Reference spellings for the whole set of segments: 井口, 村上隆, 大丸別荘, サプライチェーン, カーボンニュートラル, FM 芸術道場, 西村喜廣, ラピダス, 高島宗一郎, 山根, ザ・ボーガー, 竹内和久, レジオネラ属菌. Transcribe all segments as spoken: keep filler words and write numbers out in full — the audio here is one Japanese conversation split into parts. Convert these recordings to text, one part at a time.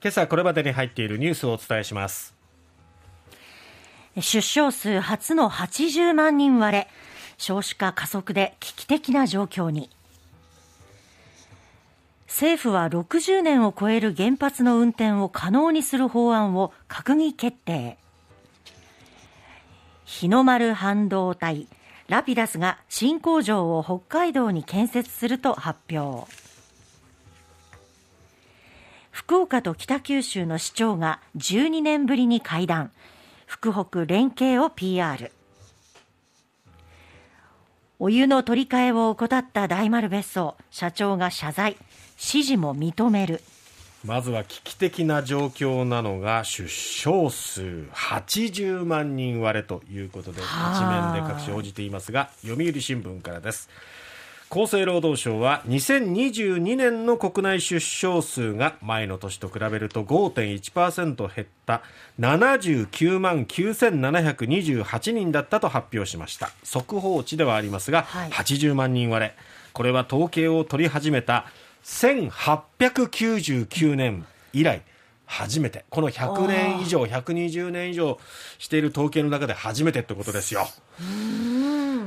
今朝これまでに入っているニュースをお伝えします。出生数初のはちじゅうまんにん割れ、少子化加速で危機的な状況に。政府はろくじゅうねんを超える原発の運転を可能にする法案を閣議決定。日の丸半導体、ラピダスが新工場を北海道に建設すると発表。福岡と北九州の市長がじゅうにねんぶりに会談、福北連携を ピーアール。 お湯の取り替えを怠った大丸別荘、社長が謝罪、指示も認める。まずは危機的な状況なのが出生数はちじゅうまんにん割れということで、一面で各紙報じていますが、読売新聞からです。厚生労働省はにせんにじゅうにねんの国内出生数が前の年と比べると ごてんいちパーセント 減ったななじゅうきゅうまんきゅうせんななひゃくにじゅうはちにんだったと発表しました。速報値ではありますが、はい、はちじゅうまんにん割れ、これは統計を取り始めたせんはっぴゃくきゅうじゅうきゅうねん以来初めて、このひゃくねん以上ひゃくにじゅうねん以上している統計の中で初めてってことですよ。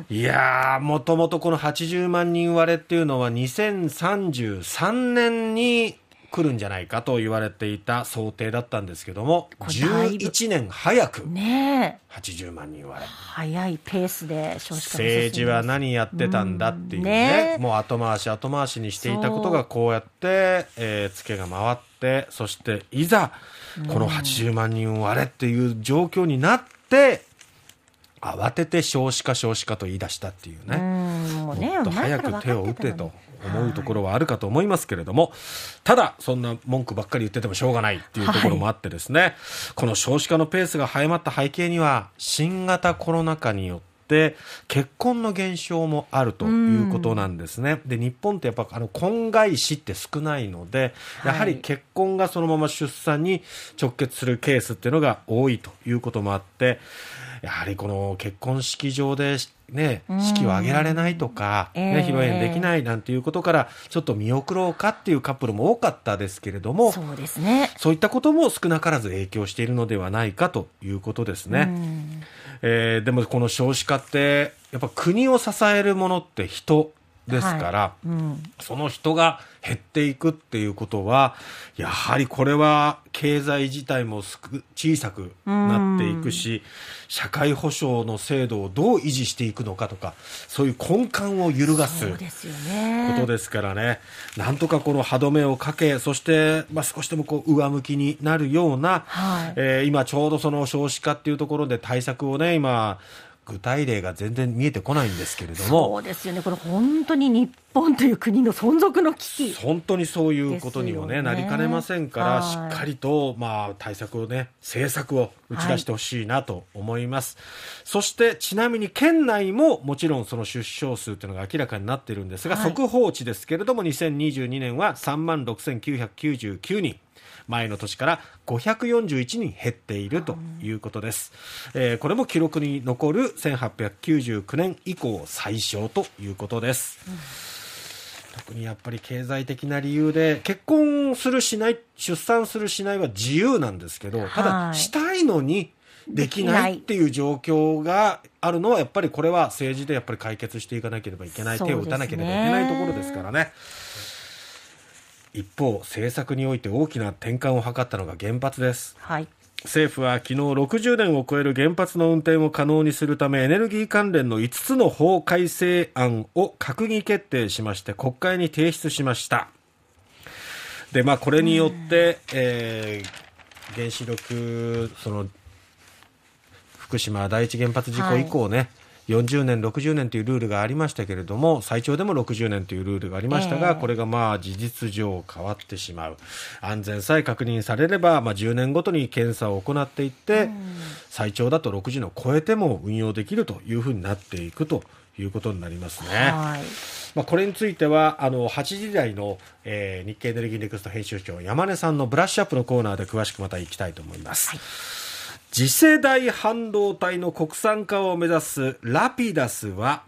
いやー、もともとこのはちじゅうまん人割れっていうのはにせんさんじゅうさんねんに来るんじゃないかと言われていた想定だったんですけども、じゅういちねん早くはちじゅうまん人割れ、ね、早いペースで少子化が進んでます。政治は何やってたんだっていうね、もう後回し後回しにしていたことがこうやって、えー、ツケが回って、そしていざこのはちじゅうまん人割れっていう状況になって慌てて少子化少子化と言い出したっていうね、もっと早く手を打てと思うところはあるかと思いますけれども、ただそんな文句ばっかり言っててもしょうがないっていうところもあってですね、この少子化のペースが早まった背景には新型コロナ禍によってで結婚の減少もあるということなんですね。で日本ってやっぱあの婚外子って少ないので、やはり結婚がそのまま出産に直結するケースっていうのが多いということもあって、やはりこの結婚式場でね、式を挙げられないとか、ね、えー、披露宴できないなんていうことからちょっと見送ろうかっていうカップルも多かったですけれども、そうですね、そういったことも少なからず影響しているのではないかということですね。うん、えー、でもこの少子化ってやっぱ国を支えるものって人ですから、はい、うん、その人が減っていくっていうことはやはりこれは経済自体も小さくなっていくし、社会保障の制度をどう維持していくのかとか、そういう根幹を揺るがすことですからね、なんとかこの歯止めをかけ、そして、まあ、少しでもこう上向きになるような、はい、えー、今ちょうどその少子化っていうところで対策をね、今具体例が全然見えてこないんですけれども、そうですよね、これ本当に日本という国の存続の危機、本当にそういうことにも、ね、ね、なりかねませんから、しっかりと、まあ、対策をね、政策を打ち出してほしいなと思います。はい、そしてちなみに県内ももちろんその出生数というのが明らかになっているんですが、はい、速報値ですけれどもにせんにじゅうにねんは さんまんろくせんきゅうひゃくきゅうじゅうきゅうにん、前の年からごひゃくよんじゅういちにん減っているということです。えー、これも記録に残るせんはっぴゃくきゅうじゅうきゅうねん以降最少ということです。うん、特にやっぱり経済的な理由で結婚するしない、出産するしないは自由なんですけど、ただしたいのにできないっていう状況があるのは、やっぱりこれは政治でやっぱり解決していかなければいけない、手を打たなければいけないところですからね。一方、政策において大きな転換を図ったのが原発です。はい、政府は昨日ろくじゅうねんを超える原発の運転を可能にするためエネルギー関連のいつつの法改正案を閣議決定しまして、国会に提出しました。で、まあ、これによって、えー、原子力その福島第一原発事故以降ね、はい、よんじゅうねんろくじゅうねんというルールがありましたけれども、最長でもろくじゅうねんというルールがありましたが、えー、これがまあ事実上変わってしまう。安全さえ確認されれば、まあ、じゅうねんごとに検査を行っていって、うん、最長だとろくじゅうねんを超えても運用できるというふうになっていくということになりますね。はい、まあ、これについてはあのはちじ台の、えー、日経エネルギーネクスト編集長山根さんのブラッシュアップのコーナーで詳しくまた行きたいと思います。はい、次世代半導体の国産化を目指すラピダスは、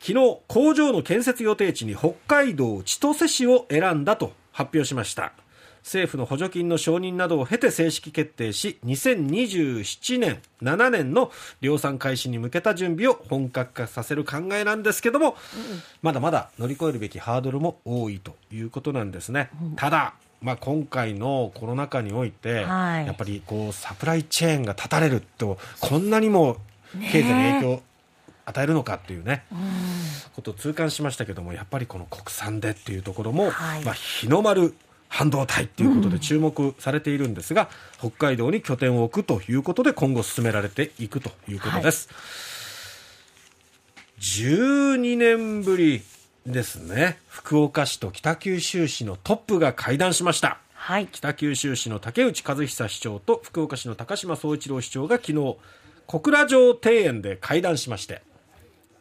昨日工場の建設予定地に北海道千歳市を選んだと発表しました。政府の補助金の承認などを経て正式決定し、にせんにじゅうななねんの量産開始に向けた準備を本格化させる考えなんですけども、うん、まだまだ乗り越えるべきハードルも多いということなんですね、うん、ただまあ、今回のコロナ禍において、はい、やっぱりこうサプライチェーンが断たれるとこんなにも経済に影響を与えるのかっていうね、うん、ことを痛感しましたけども、やっぱりこの国産でっていうところも、はい、まあ、日の丸半導体ということで注目されているんですが、うん、北海道に拠点を置くということで今後進められていくということです、はい、じゅうにねんぶりですね、福岡市と北九州市のトップが会談しました、はい、北九州市の竹内和久市長と福岡市の高島宗一郎市長が昨日小倉城庭園で会談しまして、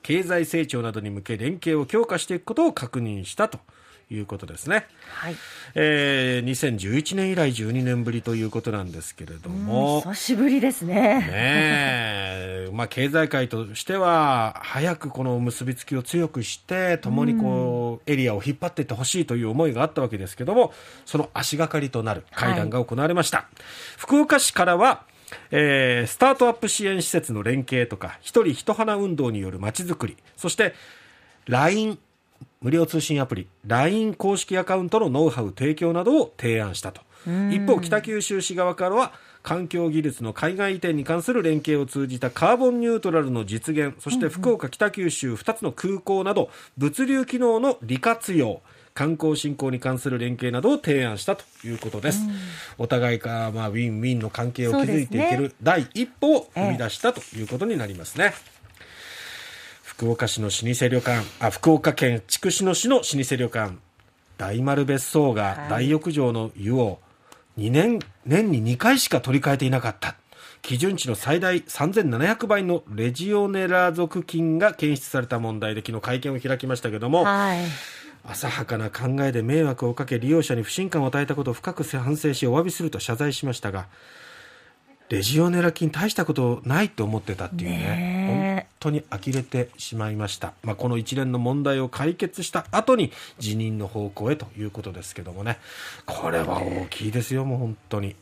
経済成長などに向け連携を強化していくことを確認したということですね、はい、えー、にせんじゅういちねん以来じゅうにねんぶりということなんですけれども、久しぶりです ね, ねえ、まあ、経済界としては早くこの結びつきを強くして共にこうエリアを引っ張っていってほしいという思いがあったわけですけども、その足がかりとなる会談が行われました、はい、福岡市からはえー、スタートアップ支援施設の連携とか一人一花運動によるまちづくり、そして ライン 無料通信アプリ ライン 公式アカウントのノウハウ提供などを提案したと。一方、北九州市側からは環境技術の海外移転に関する連携を通じたカーボンニュートラルの実現、そして福岡北九州ふたつの空港など物流機能の利活用、観光振興に関する連携などを提案したということです、うん、お互いが、まあ、ウィンウィンの関係を築いていける第一歩を踏み出したということになりますね、ええ、福岡市の老舗旅館あ福岡県筑紫野市の老舗旅館大丸別荘が大浴場の湯をにねん年ににかいしか取り替えていなかった、基準値の最大さんぜんななひゃくばいのレジオネラ属菌が検出された問題で昨日会見を開きましたけども、はい、浅はかな考えで迷惑をかけ利用者に不信感を与えたことを深く反省しお詫びすると謝罪しましたが、レジオネラ菌大したことないと思ってたっていう ね, ね本当に呆れてしまいました、まあ、この一連の問題を解決した後に辞任の方向へということですけどもね、これは大きいですよ、もう本当に